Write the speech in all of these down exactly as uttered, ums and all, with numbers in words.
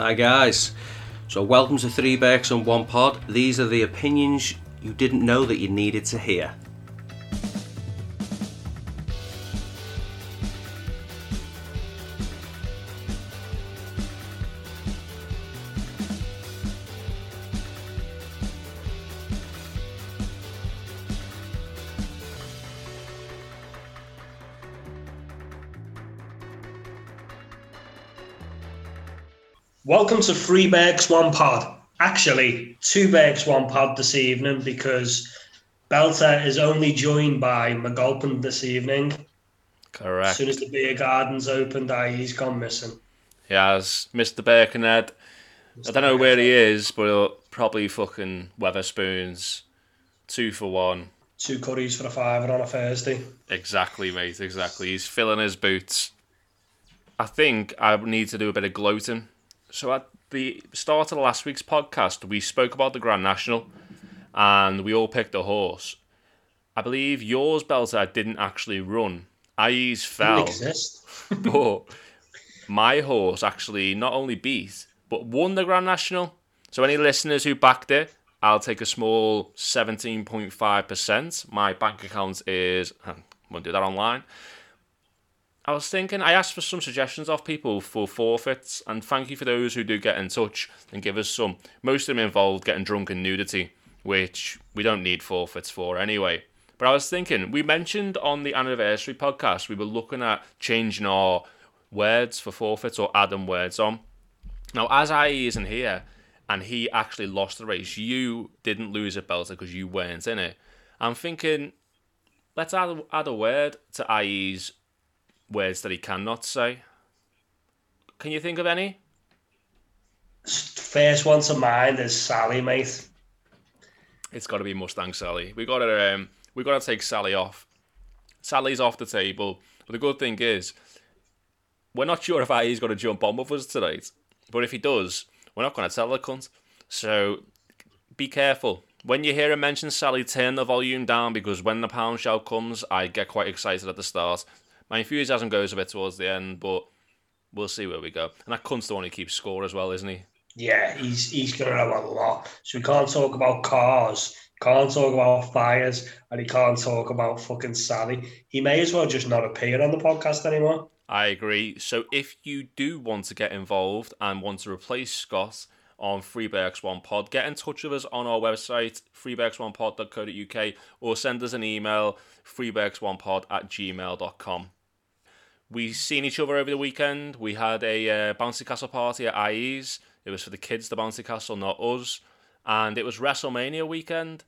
Hi guys, so welcome to Three Bakes and One Pod. These are the opinions you didn't know that you needed to hear. Welcome to Three Bakes, One Pod. Actually, Two Bakes, One Pod this evening because Belter is only joined by McGulpin this evening. Correct. As soon as the beer garden's opened, I, he's gone missing. He has. Mister Baconhead. Mister I don't know where he is, but probably fucking Weatherspoons. Two for one. Two curries for a fiver on a Thursday. Exactly, mate, exactly. He's filling his boots. I think I need to do a bit of gloating. So at the start of last week's podcast, we spoke about the Grand National, and we all picked a horse. I believe yours, Belter, didn't actually run. I E's fell. It didn't exist. But my horse actually not only beat, but won the Grand National. So any listeners who backed it, I'll take a small seventeen point five percent. My bank account is... I won't do that online. I was thinking, I asked for some suggestions off people for forfeits, and thank you for those who do get in touch and give us some. Most of them involved getting drunk and nudity, which we don't need forfeits for anyway. But I was thinking, we mentioned on the anniversary podcast, we were looking at changing our words for forfeits or adding words on. Now, as I E isn't here, and he actually lost the race, you didn't lose it, Belter, because you weren't in it. I'm thinking, let's add, add a word to I E's words that he cannot say. Can you think of any? First one to mind is Sally, mate. It's got to be Mustang Sally. We got to um, we got to take Sally off. Sally's off the table. But the good thing is, we're not sure if he's going to jump on with us tonight. But if he does, we're not going to tell the cunt. So be careful. When you hear him mention Sally, turn the volume down, because when the pound shout comes, I get quite excited at the start. My enthusiasm goes a bit towards the end, but we'll see where we go. And that cunt's the one who keeps score as well, isn't he? Yeah, he's he's going to know a lot. So we can't talk about cars, can't talk about fires, and he can't talk about fucking Sally. He may as well just not appear on the podcast anymore. I agree. So if you do want to get involved and want to replace Scott on three bakes one pod, get in touch with us on our website, three bakes one pod dot co dot U K, or send us an email, three bakes one pod at gmail dot com. We seen each other over the weekend. We had a uh, bouncy castle party at I E's. It was for the kids, the bouncy castle, not us. And it was WrestleMania weekend.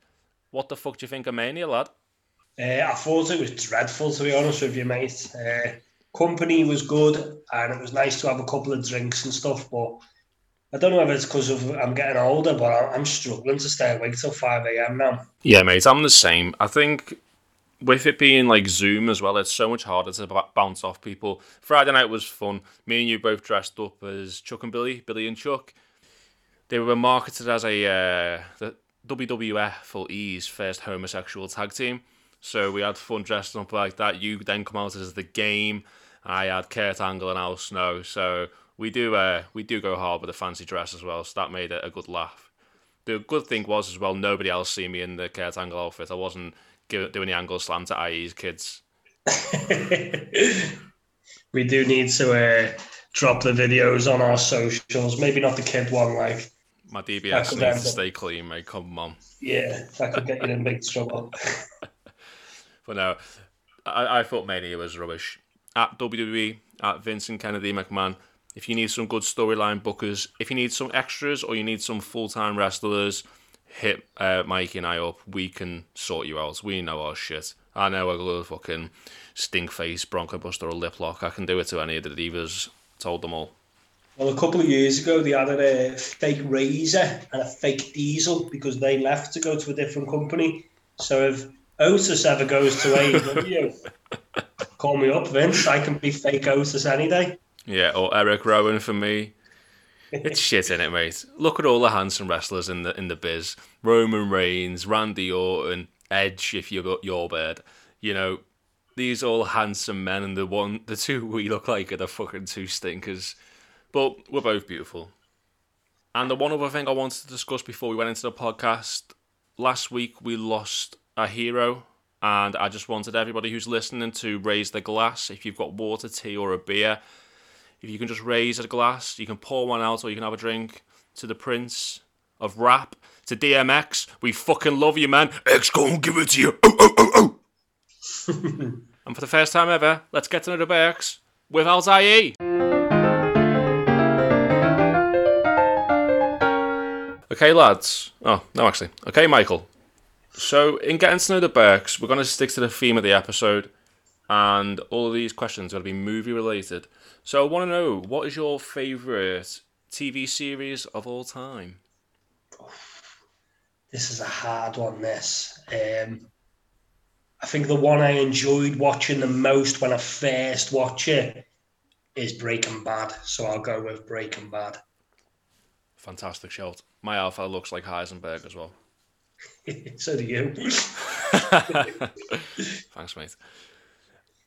What the fuck do you think of Mania, lad? Uh, I thought it was dreadful, to be honest with you, mate. Uh, company was good, and it was nice to have a couple of drinks and stuff, but I don't know if it's because of I'm getting older, but I'm struggling to stay awake till five a.m. now. Yeah, mate, I'm the same. I think... with it being like Zoom as well, it's so much harder to bounce off people. Friday night was fun. Me and you both dressed up as Chuck and Billy, Billy and Chuck. They were marketed as a uh, the W W F or E's first homosexual tag team. So we had fun dressing up like that. You then come out as The Game. I had Kurt Angle and Al Snow. So we do uh, we do go hard with a fancy dress as well. So that made it a good laugh. The good thing was as well, nobody else seen me in the Kurt Angle outfit. I wasn't doing the angle slam to I E's kids. We do need to uh, drop the videos on our socials. Maybe not the kid one, like my D B S needs to stay clean, mate. Come on. Yeah, that could get you in big trouble. But no, I, I thought Mania was rubbish. At W W E, at Vincent Kennedy McMahon, if you need some good storyline bookers, if you need some extras or you need some full-time wrestlers, hit uh, Mikey and I up. We can sort you out. We know our shit. I know a little fucking stink face, bronco buster, or lip lock. I can do it to any of the divas. Told them all. Well, a couple of years ago, they had a fake Razor and a fake Diesel because they left to go to a different company. So if Otis ever goes to A E W, call me up, Vince. I can be fake Otis any day. Yeah, or Eric Rowan for me. It's shit, innit, mate? Look at all the handsome wrestlers in the in the biz. Roman Reigns, Randy Orton, Edge, if you've got your bird. You know, these all handsome men, and the one, the two we look like are the fucking two stinkers. But we're both beautiful. And the one other thing I wanted to discuss before we went into the podcast, last week we lost a hero, and I just wanted everybody who's listening to raise the glass. If you've got water, tea or a beer, if you can just raise a glass, you can pour one out or you can have a drink, to the Prince of Rap, to D M X. We fucking love you, man. X gon' give it to you. Oh, oh, oh, oh. And for the first time ever, let's get to know the Berks with Alzaie. Okay, lads. Oh, no, actually. Okay, Michael. So, in getting to know the Berks, we're going to stick to the theme of the episode, and all of these questions are going to be movie-related. So, I want to know, what is your favourite T V series of all time? This is a hard one, this. Um, I think the one I enjoyed watching the most when I first watched it is Breaking Bad, so I'll go with Breaking Bad. Fantastic shout. My alpha looks like Heisenberg as well. So do you. Thanks, mate.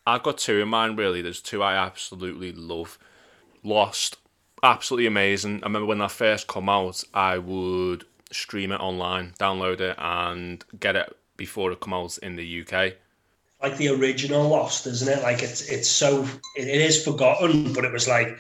I've got two in mind, really. There's two I absolutely love. Lost. Absolutely amazing. I remember when that first came out, I would stream it online, download it, and get it before it came out in the U K. Like the original Lost, isn't it? Like, it's it's so... It, it is forgotten, but it was like...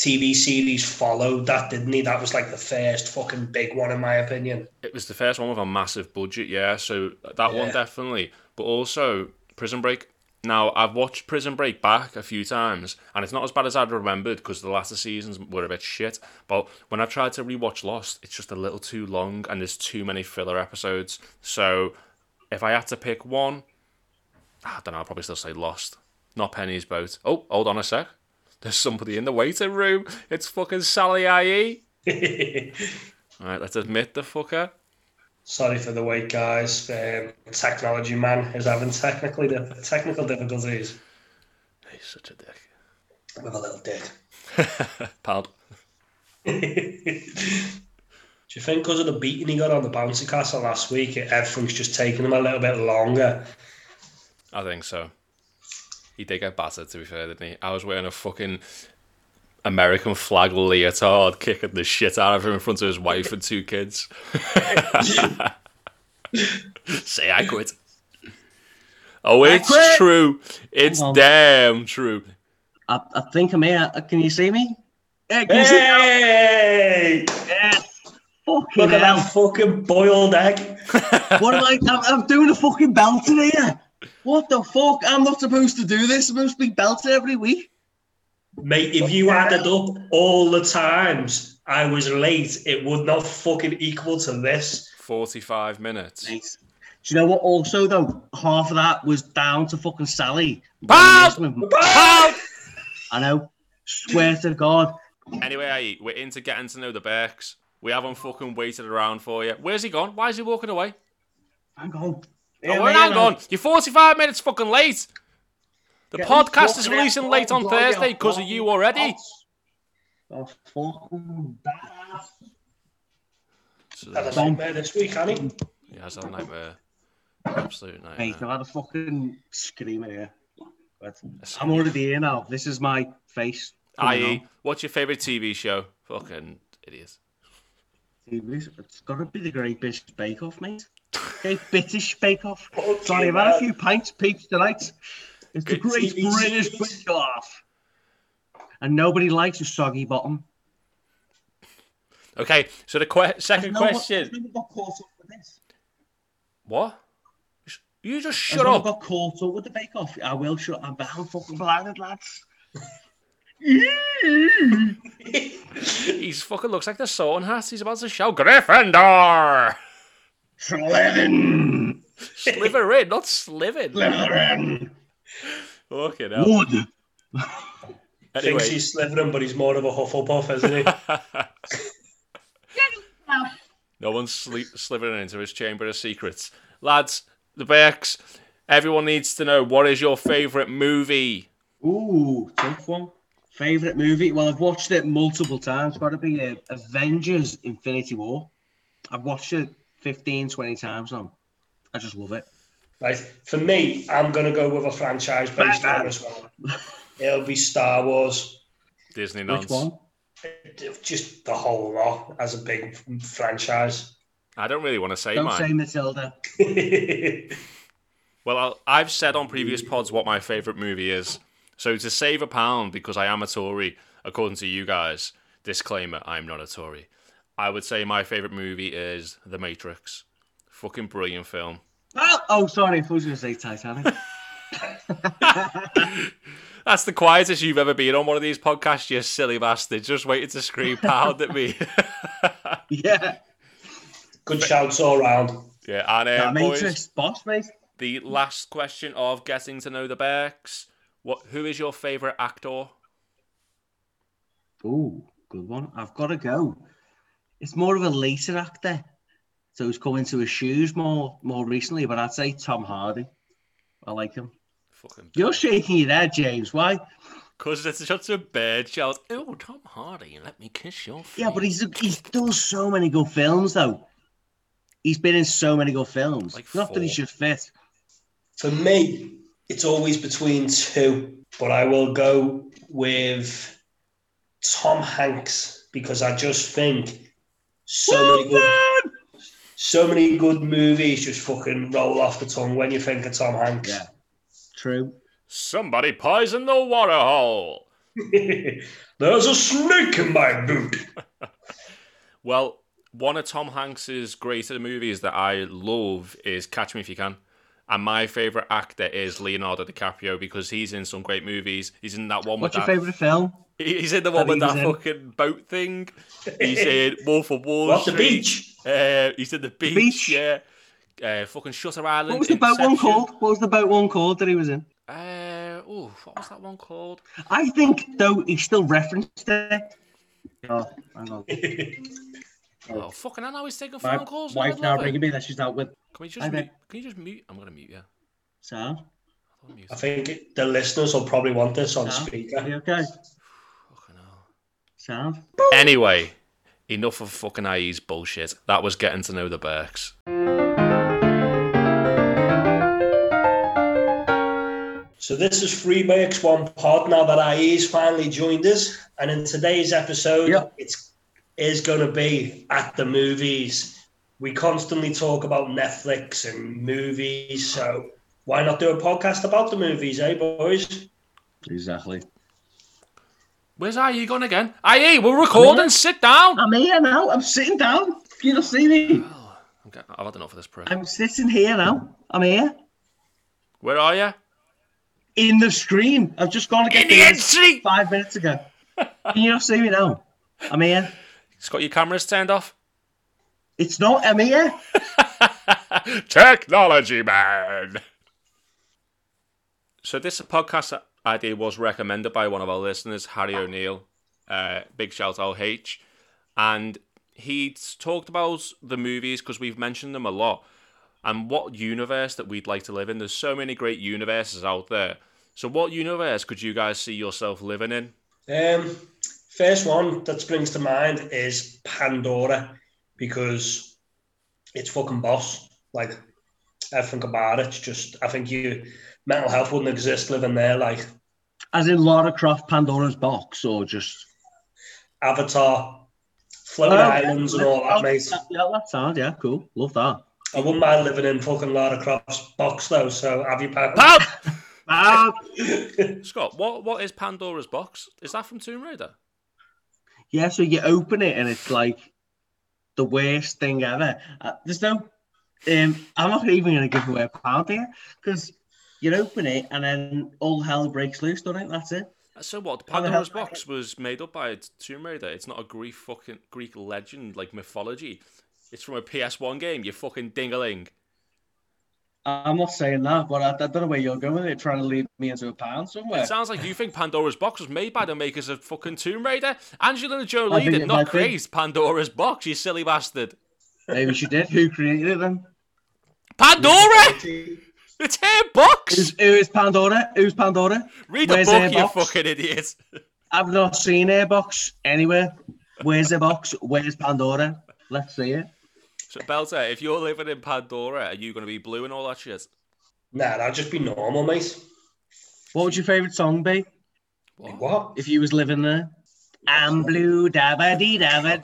T V series followed that, didn't he? That was like the first fucking big one, in my opinion. It was the first one with a massive budget, yeah. So that yeah. one definitely. But also Prison Break. Now, I've watched Prison Break back a few times, and it's not as bad as I'd remembered because the latter seasons were a bit shit. But when I've tried to rewatch Lost, it's just a little too long, and there's too many filler episodes. So if I had to pick one, I don't know. I'd probably still say Lost, not Penny's Boat. Oh, hold on a sec. There's somebody in the waiting room. It's fucking Sally I E. Alright, let's admit the fucker. Sorry for the wait, guys. Um, technology man is having technically technical difficulties. He's such a dick. With a little dick. Pad. Do you think because of the beating he got on the bouncy castle last week, everything's just taking him a little bit longer? I think so. He did get battered, to be fair, didn't he? I was wearing a fucking American flag leotard, kicking the shit out of him in front of his wife and two kids. Say I quit. Oh, I it's quit. True. It's damn true. I, I think I'm here. Can you see me? Yeah, can hey! You see me? Yeah. Fucking Look at hell. That fucking boiled egg. What am I? I'm, I'm doing a fucking belt in here. What the fuck? I'm not supposed to do this. I'm supposed to be belted every week. Mate, if you added up all the times I was late, it would not fucking equal to this. forty-five minutes. Mate. Do you know what? Also, though, half of that was down to fucking Sally. Bow! Bow! I know. Swear to God. Anyway, we're into getting to know the Berks. We haven't fucking waited around for you. Where's he gone? Why is he walking away? Hang on. Oh, yeah, well, hang on. You're forty-five minutes fucking late. The yeah, podcast is releasing out. Late on Thursday because of you already. Oh, fucking badass. So had a nightmare this week, hasn't he? Yeah, it's had a nightmare. Absolute nightmare. Mate, I've had a fucking scream in here. I'm already here now. This is my face. I E, what's your favourite T V show? Fucking idiots. It's got to be the Great British Bake Off, mate. Great British Bake Off. Oh, sorry, I've had a few pints, peeps, tonight. It's the Great British Bake Off. And nobody likes a soggy bottom. Okay, so the que- second question. What? Got caught up with this. What? You just shut up. I got caught up with the Bake Off. I will shut up. I'm fucking blinded, lads. He's fucking looks like the Sorting Hat. He's about to shout Gryffindor. Slytherin. Slytherin, not Slytherin. Slytherin. Fucking hell. Wood. Anyway. Thinks he's Slytherin, but he's more of a Hufflepuff, isn't he? No one's sli- slithering into his chamber of secrets. Lads, the Berks, everyone needs to know, what is your favourite movie? Ooh, tough one. Favourite movie? Well, I've watched it multiple times. It's got to be uh, Avengers: Infinity War. I've watched it fifteen, twenty times now. I just love it. Right. For me, I'm going to go with a franchise based on this one. It'll be Star Wars. Disney nonce. Which one? just the whole lot as a big franchise. I don't really want to say don't mine. Don't say Matilda. Well, I'll, I've said on previous pods what my favourite movie is. So to save a pound, because I am a Tory, according to you guys, disclaimer, I'm not a Tory. I would say my favourite movie is The Matrix. Fucking brilliant film. Oh, oh sorry, I thought you were going to say Titanic. That's the quietest you've ever been on one of these podcasts, you silly bastard. Just waited to scream pound at me. Yeah. Good shouts all round. Yeah, and um, that Matrix boys, boss, mate. The last question of getting to know the Becks. What? Who is your favourite actor? Oh, good one. I've got to go. It's more of a later actor, so he's come into his shoes more more recently. But I'd say Tom Hardy. I like him. Fucking. You're shaking your head, James. Why? Because it's such a bad shout. Oh, Tom Hardy, let me kiss your face. Yeah, but he's he's done so many good films though. He's been in so many good films. Like Not four. that he should fit. For me, it's always between two, but I will go with Tom Hanks because I just think so well many good, so many good movies just fucking roll off the tongue when you think of Tom Hanks. Yeah, true. Somebody pies in the water hole. There's a snake in my boot. Well, one of Tom Hanks's greater movies that I love is Catch Me If You Can. And my favourite actor is Leonardo DiCaprio because he's in some great movies. He's in that one with What's that... What's your favourite film? He's in the one I with that fucking boat thing. He's in Wolf of Wall Street. The beach? Uh, he's in the beach, the beach. yeah. Uh, fucking Shutter Island. What was the Inception. boat one called? What was the boat one called that he was in? Uh, oh, what was that one called? I think, though, he still referenced it. Oh, hang on. Oh, fucking hell, I was taking phone calls. My wife's now ringing me that she's out with. Can we just mute? Can you just mute? I'm going to mute you. So? I think the listeners will probably want this on speaker. Are you okay? Fucking hell. Sound? Anyway, enough of fucking I E's bullshit. That was getting to know the Berks. So this is Three Berks, One Pod, now that I E's finally joined us. And in today's episode, yep. it's... is going to be at the movies. We constantly talk about Netflix and movies, so why not do a podcast about the movies, eh, boys? Exactly. Where's I E gone again? I E, we're recording. Sit down. I'm here now. I'm sitting down. You don't see me. Oh, okay. I've had enough of this, prick. I'm sitting here now. I'm here. Where are you? In the stream. I've just gone to get In the end stream. Five minutes ago. Can you not see me now? I'm here. It's got your cameras turned off. It's not, I'm here. Technology, man. So this podcast idea was recommended by one of our listeners, Harry O'Neill. Uh, big shout out, H. And he talked about the movies because we've mentioned them a lot. And what universe that we'd like to live in. There's so many great universes out there. So what universe could you guys see yourself living in? Um... First one that springs to mind is Pandora because it's fucking boss. Like, everything about it. It's just, I think you mental health wouldn't exist living there. Like, as in Lara Croft, Pandora's box, or just Avatar, floating oh, islands, yeah. and all that, mate. Yeah, that sounds yeah, cool. Love that. I wouldn't mind living in fucking Lara Croft's box though. So have you packed? Pop! Scott, what what is Pandora's box? Is that from Tomb Raider? Yeah, so you open it and it's like the worst thing ever. Uh, there's no, um, I'm not even going to give away a pound here because you open it and then all hell breaks loose, don't it? That's it. So what? Pandora's box was made up by Tomb Raider. It's not a Greek fucking Greek legend like mythology. It's from a P S one game. You fucking ding-a-ling. I'm not saying that, but I, I don't know where you're going with it, trying to lead me into a pound somewhere. It sounds like you think Pandora's box was made by the makers of fucking Tomb Raider. Angelina Jolie did not create be. Pandora's box, you silly bastard. Maybe she did. Who created it then? Pandora! It's her box! Who's, who is Pandora? Who's Pandora? Read Where's the book, you box? fucking idiot. I've not seen her box anywhere. Where's her box? Where's Pandora? Let's see it. So, Belter, if you're living in Pandora, are you going to be blue and all that shit? Nah, that'd just be normal, mate. What would your favourite song be? What? If you was living there? I'm blue, da ba dee da ba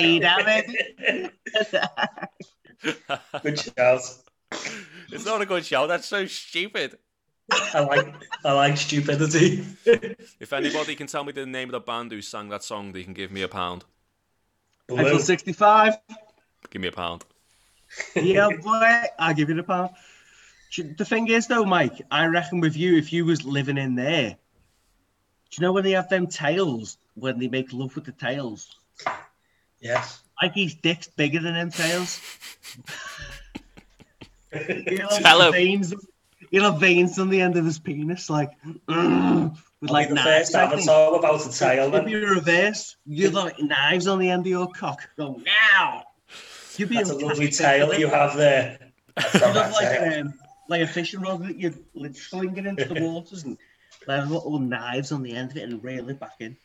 dee da ba dee. Good shout. It's not a good shout. That's so stupid. I like I like stupidity. If anybody can tell me the name of the band who sang that song, they can give me a pound. Blue sixty-five. Give me a pound. Yeah, boy, I'll give you the pound. The thing is, though, Mike, I reckon with you, if you was living in there, do you know when they have them tails, when they make love with the tails? Yes. Like his dick's bigger than them tails. He'll have veins, he'll have veins on the end of his penis, like, mm, with like the knives. The first time it's all about a tail, then. If you reverse, you'll have like knives on the end of your cock. Go, now! You'd be That's a, a lovely tail that you have there. That's not that like tail. Um, Like a fishing rod that you're like, slinging into the waters and like little knives on the end of it and reel it back in.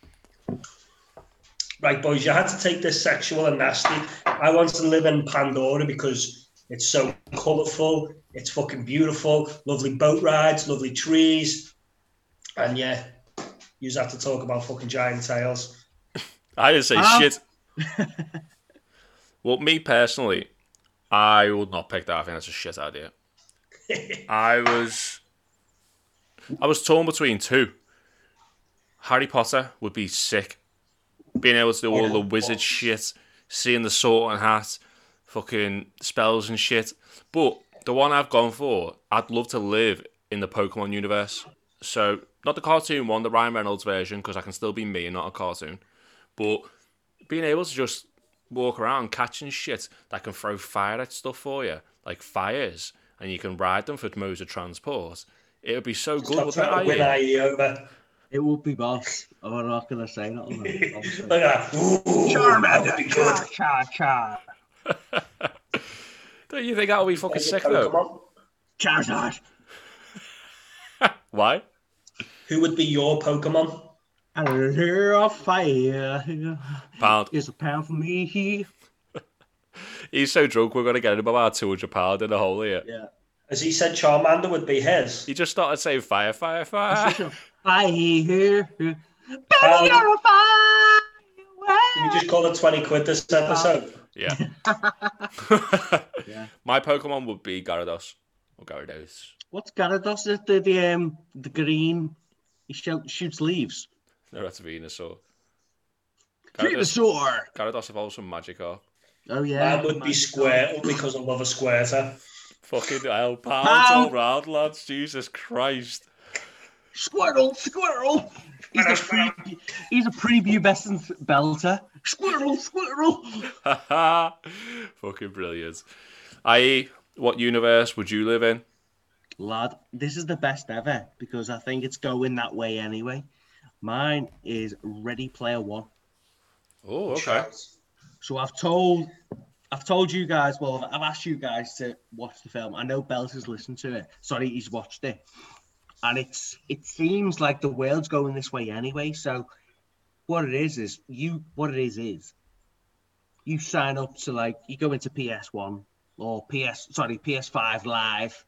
Right, boys, you had to take this sexual and nasty. I want to live in Pandora because it's so colourful, it's fucking beautiful, lovely boat rides, lovely trees, and yeah, you just have to talk about fucking giant tails. I didn't say um... shit. Well, me personally, I would not pick that. I think that's a shit idea. I was I was torn between two. Harry Potter would be sick. Being able to do all yeah, the wizard shit, seeing the Sorting Hat, fucking spells and shit. But the one I've gone for, I'd love to live in the Pokemon universe. So, not the cartoon one, the Ryan Reynolds version, because I can still be me and not a cartoon. But being able to just walk around catching shit that can throw fire at stuff for you, like fires, and you can ride them for modes of transport. It would be so good. With that I E It would be boss. I'm not going to say that. On the, Look at that. Charmander. Cha, cha, cha. Don't you think that would be fucking sick, though? Charizard. Why? Who would be your Pokemon? I don't know. Fire. Pound. It's a pound for me. He's so drunk, we're going to get him about two hundred pounds in the hole here. Yeah. As he said, Charmander would be his. He just started saying fire, fire, fire. Fire, here. Baby, um, you're a fire. You just call it twenty quid this episode. Yeah. Yeah. My Pokemon would be Gyarados. Or Gyarados. What's Gyarados? Is the, the, um, the green? He shoots leaves. No, that's a Venusaur. Venusaur. Gyarados evolves from Magikarp. Oh yeah, I would be Squirtle because I love a Squirtle. Fucking hell, pounds all round, lads! Jesus Christ! Squirtle, Squirtle. He's a pre- he's a prepubescent belter. Squirtle, Squirtle. Fucking brilliant. that is, what universe would you live in, lad? This is the best ever because I think it's going that way anyway. Mine is Ready Player One. Oh, okay. So I've told, I've told you guys. Well, I've asked you guys to watch the film. I know Belt has listened to it. Sorry, he's watched it, and it's it seems like the world's going this way anyway. So, what it is is you. What it is is you sign up to like you go into P S one or P S sorry P S five Live.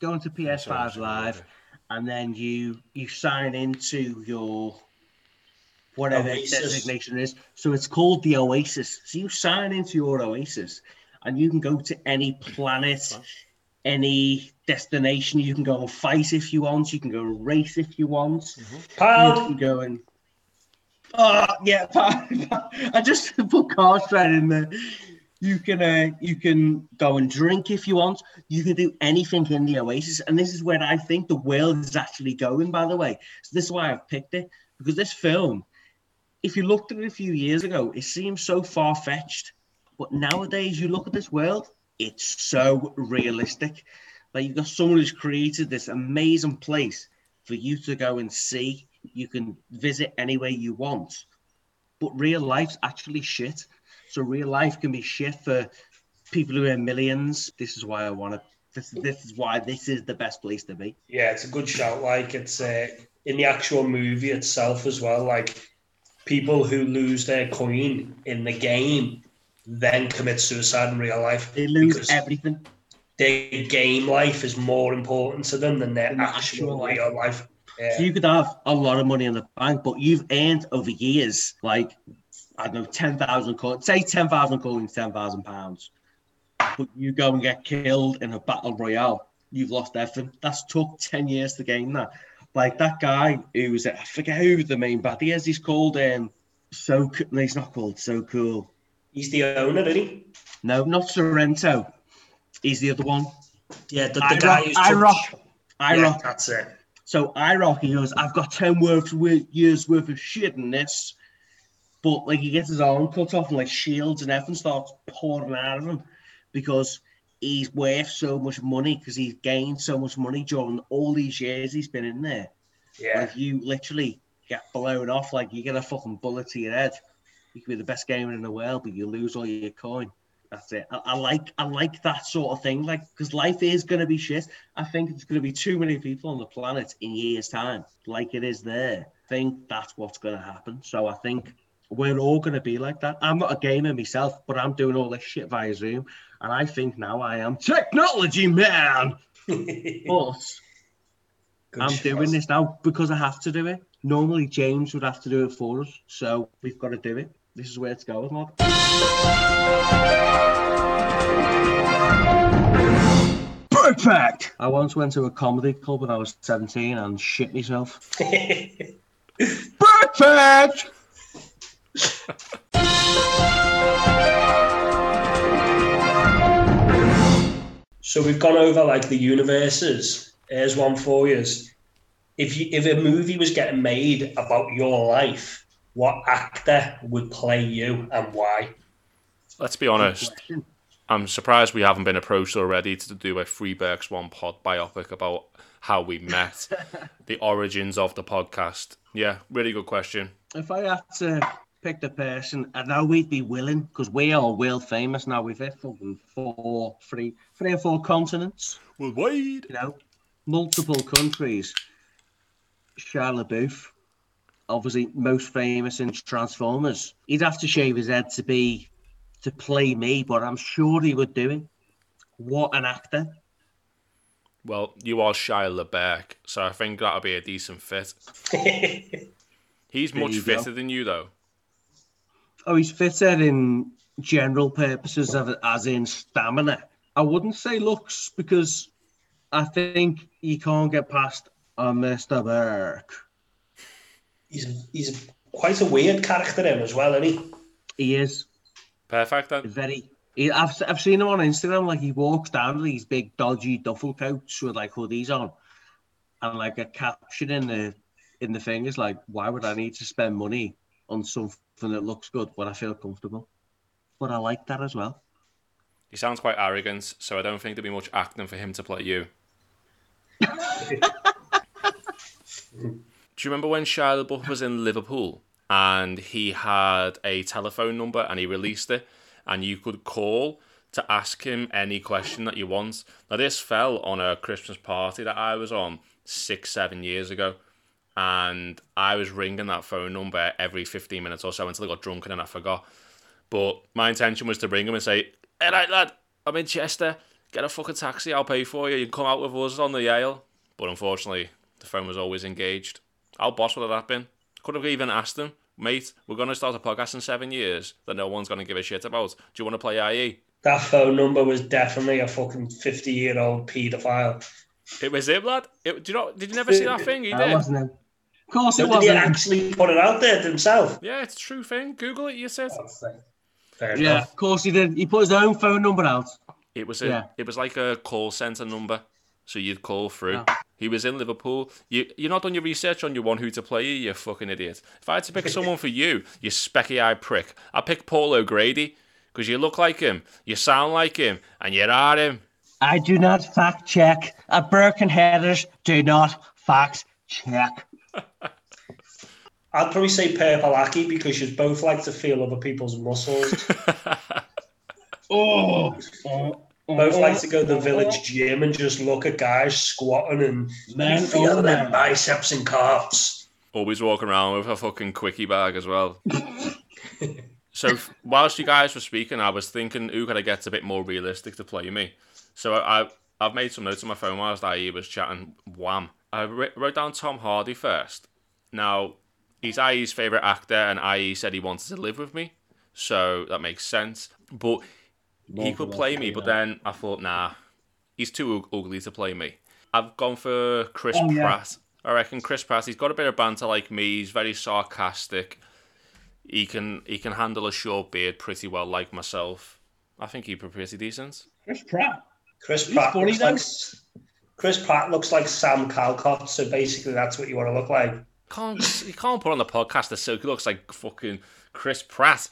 Go into P S five Live, and then you you sign into your. Whatever Oasis. Designation is. So it's called the Oasis. So you sign into your Oasis and you can go to any planet, any destination. You can go and fight if you want. You can go and race if you want. Mm-hmm. Pound! You can go and... Oh, yeah, pound. I just put cards right in there. You can, uh, you can go and drink if you want. You can do anything in the Oasis. And this is where I think the world is actually going, by the way. So this is why I've picked it. Because this film... If you looked at it a few years ago, it seems so far-fetched. But nowadays, you look at this world, it's so realistic. Like, you've got someone who's created this amazing place for you to go and see. You can visit any way you want. But real life's actually shit. So real life can be shit for people who earn millions. This is why I want to... This, this is why this is the best place to be. Yeah, it's a good shout. Like, it's uh, in the actual movie itself as well, like... People who lose their coin in the game then commit suicide in real life. They lose everything. Their game life is more important to them than their actual, actual real life. life. Yeah. So you could have a lot of money in the bank, but you've earned over years, like, I don't know, ten thousand coins, say ten thousand coins, ten thousand pounds. But you go and get killed in a battle royale, you've lost everything. That's took ten years to gain that. Like that guy who was, I forget who the main baddie is, he's called, um, so, no, he's not called So Cool. He's the owner, isn't he? No, not Sorrento. He's the other one. Yeah, the, the I guy rock, who's... I rock. I yeah, rock. That's it. So I rock, he goes, I've got ten years worth of shit in this. But like he gets his arm cut off and like shields and everything starts pouring out of him because he's worth so much money because he's gained so much money during all these years he's been in there. Yeah. Like you literally get blown off, like you get a fucking bullet to your head. You could be the best gamer in the world, but you lose all your coin. That's it. I, I like I like that sort of thing, like because life is going to be shit. I think there's going to be too many people on the planet in years' time, like it is there. I think that's what's going to happen. So I think we're all going to be like that. I'm not a gamer myself, but I'm doing all this shit via Zoom. And I think now I am technology man. But I'm shit. doing this now because I have to do it. Normally, James would have to do it for us. So we've got to do it. This is where it's going, Mark. Perfect! I once went to a comedy club when I was seventeen and shit myself. Perfect! So we've gone over like the universes. Here's one for you. If you, if a movie was getting made about your life, what actor would play you and why? Let's be honest. I'm surprised we haven't been approached already to do a Freeberg's One Pod biopic about how we met, the origins of the podcast. Yeah, really good question. If I had to pick the person, I know we'd be willing, because we are world famous now. We've hit fucking four, three, three or four continents. Worldwide. You know, multiple countries. Shia LaBeouf, obviously most famous in Transformers. He'd have to shave his head to be, to play me, but I'm sure he would do it. What an actor. Well, you are Shia LaBeouf, so I think that'll be a decent fit. He's much fitter go. than you, though. Oh, he's fitter in general purposes, of, as in stamina. I wouldn't say looks, because I think you can't get past a Mister Burke. He's he's quite a weird character him as well, isn't he? He is. Perfect, then. Very. He, I've I've seen him on Instagram. Like he walks down with these big dodgy duffel coats with like hoodies on, and like a caption in the in the thing is like, "Why would I need to spend money on something that looks good when I feel comfortable?" But I like that as well. He sounds quite arrogant, so I don't think there'd be much acting for him to play you. Do you remember when Shia LaBeouf was in Liverpool? And he had a telephone number and he released it. And you could call to ask him any question that you want. Now, this fell on a Christmas party that I was on six, seven years ago. And I was ringing that phone number every fifteen minutes or so until I got drunk and then I forgot. But my intention was to ring him and say, "Hey, right, lad, I'm in Chester. Get a fucking taxi. I'll pay for you. You can come out with us on the Yale." But unfortunately, the phone was always engaged. How boss would that have been? Could have even asked him, "Mate, we're going to start a podcast in seven years that no one's going to give a shit about. Do you want to play I E? That phone number was definitely a fucking fifty-year-old paedophile. It was him, lad. It, do you not, did you never see that thing? He did. It wasn't him. Of course it no, wasn't. Did he actually put it out there himself? Yeah, it's a true thing. Google it, you said. Fair yeah, enough. Of course he did. He put his own phone number out. It was a, yeah. It was like a call centre number, so you'd call through. Yeah. He was in Liverpool. You, you're not done your research on your one who to play you, you fucking idiot. If I had to pick someone for you, you specky-eyed prick, I'd pick Paul O'Grady, because you look like him, you sound like him, and you are him. I do not fact-check. A Birkenheaders do not fact-check. I'd probably say Purple Aki, because you both like to feel other people's muscles. oh, oh. Both like to go to the village gym and just look at guys squatting and men feeling their biceps and calves. Always walking around with a fucking quickie bag as well. So whilst you guys were speaking, I was thinking, who could I get a bit more realistic to play me? So I, I've made some notes on my phone whilst I was chatting. Wham I wrote down Tom Hardy first. Now, he's I E's favourite actor, and I E said he wanted to live with me, so that makes sense. But More he could play me, but then I thought, nah, he's too ugly to play me. I've gone for Chris oh, yeah. Pratt. I reckon Chris Pratt, he's got a bit of banter like me, he's very sarcastic. He can he can handle a short beard pretty well, like myself. I think he'd be pretty decent. Chris Pratt. Chris he's Pratt. Funny like, Chris Pratt looks like Sam Calcott, so basically that's what you want to look like. Can't you can't put on the podcast that so he looks like fucking Chris Pratt.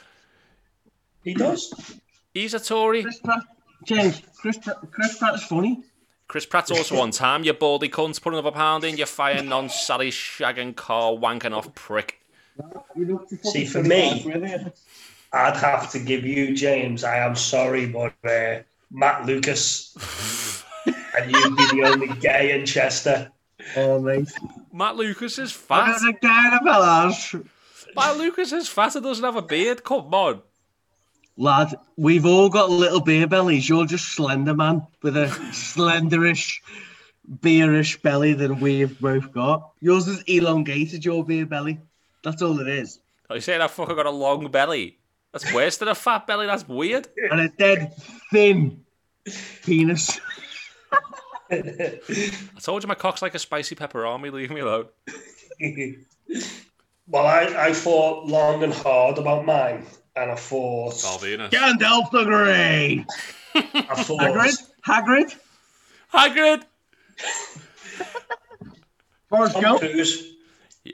He does. He's a Tory. Chris Pratt. James, Chris Pratt, Chris Pratt's funny. Chris Pratt's also on time, you baldy cunt, putting up a pound in, you fire non-sally shagging car wanking off prick. See, for me, I'd have to give you, James, I am sorry, but uh, Matt Lucas. And you'd be the only gay in Chester. Oh, mate. Matt Lucas is fat. There's a guy in the Matt Lucas is fat and doesn't have a beard. Come on. Lad, we've all got little beer bellies. You're just slender, man, with a slenderish, beerish belly than we've both got. Yours is elongated, your beer belly. That's all it is. Are you saying that fucker got a long belly? That's worse than a fat belly. That's weird. And a dead, thin penis. I told you my cock's like a spicy pepperoni. Leave me alone. Well, I, I thought long and hard about mine. And I thought... Salvinus. Gandalf the Grey! I thought... Hagrid? Hagrid? Hagrid! Forrest Tom Gump? Cruise,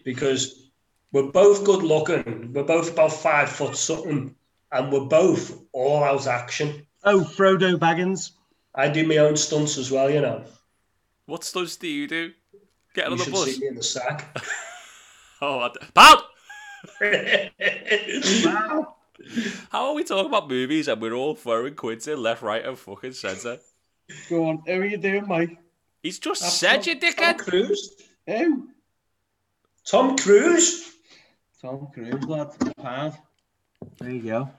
because we're both good looking. We're both about five foot something. And we're both all out action. Oh, Frodo Baggins. I do my own stunts as well, you know. What stunts do you do? Get on the bus. You should see me in the sack. Oh, I... Pout! Wow. How are we talking about movies and we're all throwing quids in left, right, and fucking centre? Go on, who are you doing, Mike? He's just That's said Tom, you dickhead. Tom Cruise. Who? Tom Cruise. Tom Cruise, lad. Pad. There you go.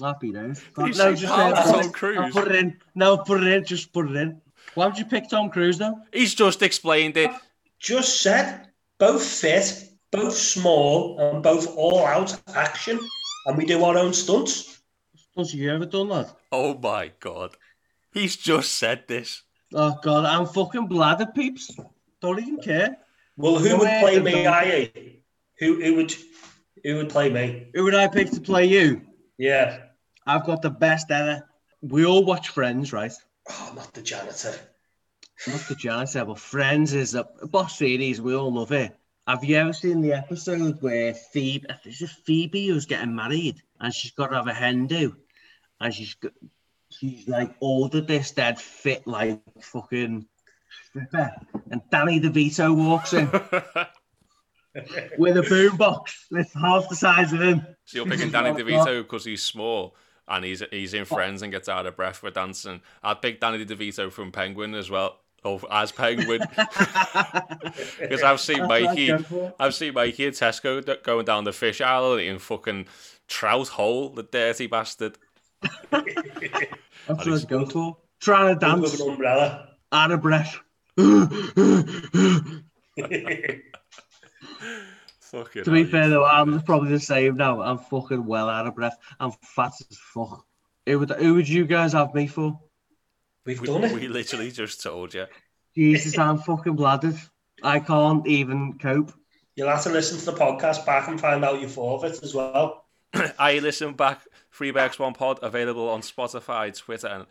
Happy days. No, just uh, Tom put Cruise. I'll put it in. No, put it in. Just put it in. Why would you pick Tom Cruise though? He's just explained it. Just said both fit, both small, and both all-out action. And we do our own stunts. Stunts you ever done, lad? Oh, my God. He's just said this. Oh, God, I'm fucking bladder, peeps. Don't even care. Well, who no would play me, I E? Who, who, would, who would play me? Who would I pick to play you? Yeah. I've got the best ever. We all watch Friends, right? Oh, not the janitor. Not the janitor, but Friends is a boss series. We all love it. Have you ever seen the episode where Phoebe, it's just Phoebe who's getting married and she's got to have a hen do, and she's got, she's like ordered this dead fit like fucking stripper, and Danny DeVito walks in with a boombox that's half the size of him. So you're picking Danny DeVito because he's small and he's he's in Friends and gets out of breath for dancing. I'd pick Danny DeVito from Penguin as well. Oh, as Penguin, because I've seen Mikey, I've seen Mikey and Tesco going down the fish aisle in fucking trout hole, the dirty bastard. That's what I go for. Trying to dance with an umbrella, out of breath. Fucking to be nice. Fair though, I'm probably the same now. I'm fucking well out of breath. I'm fat as fuck. Who would who would you guys have me for? We've we, done it. We literally just told you. Jesus, I'm fucking bladdered. I can't even cope. You'll have to listen to the podcast back and find out your forfeits as well. I listen back. Three Bags One Pod available on Spotify, Twitter,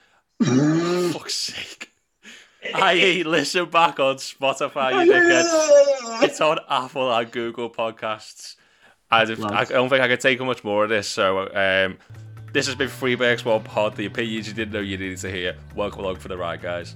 and fuck's sake. I listen back on Spotify. You dickhead. It's on Apple and Google Podcasts. I don't, I don't think I could take much more of this. So. Um, This has been Free Breaks One Pod, the opinions you didn't know you needed to hear. Welcome along for the ride, guys.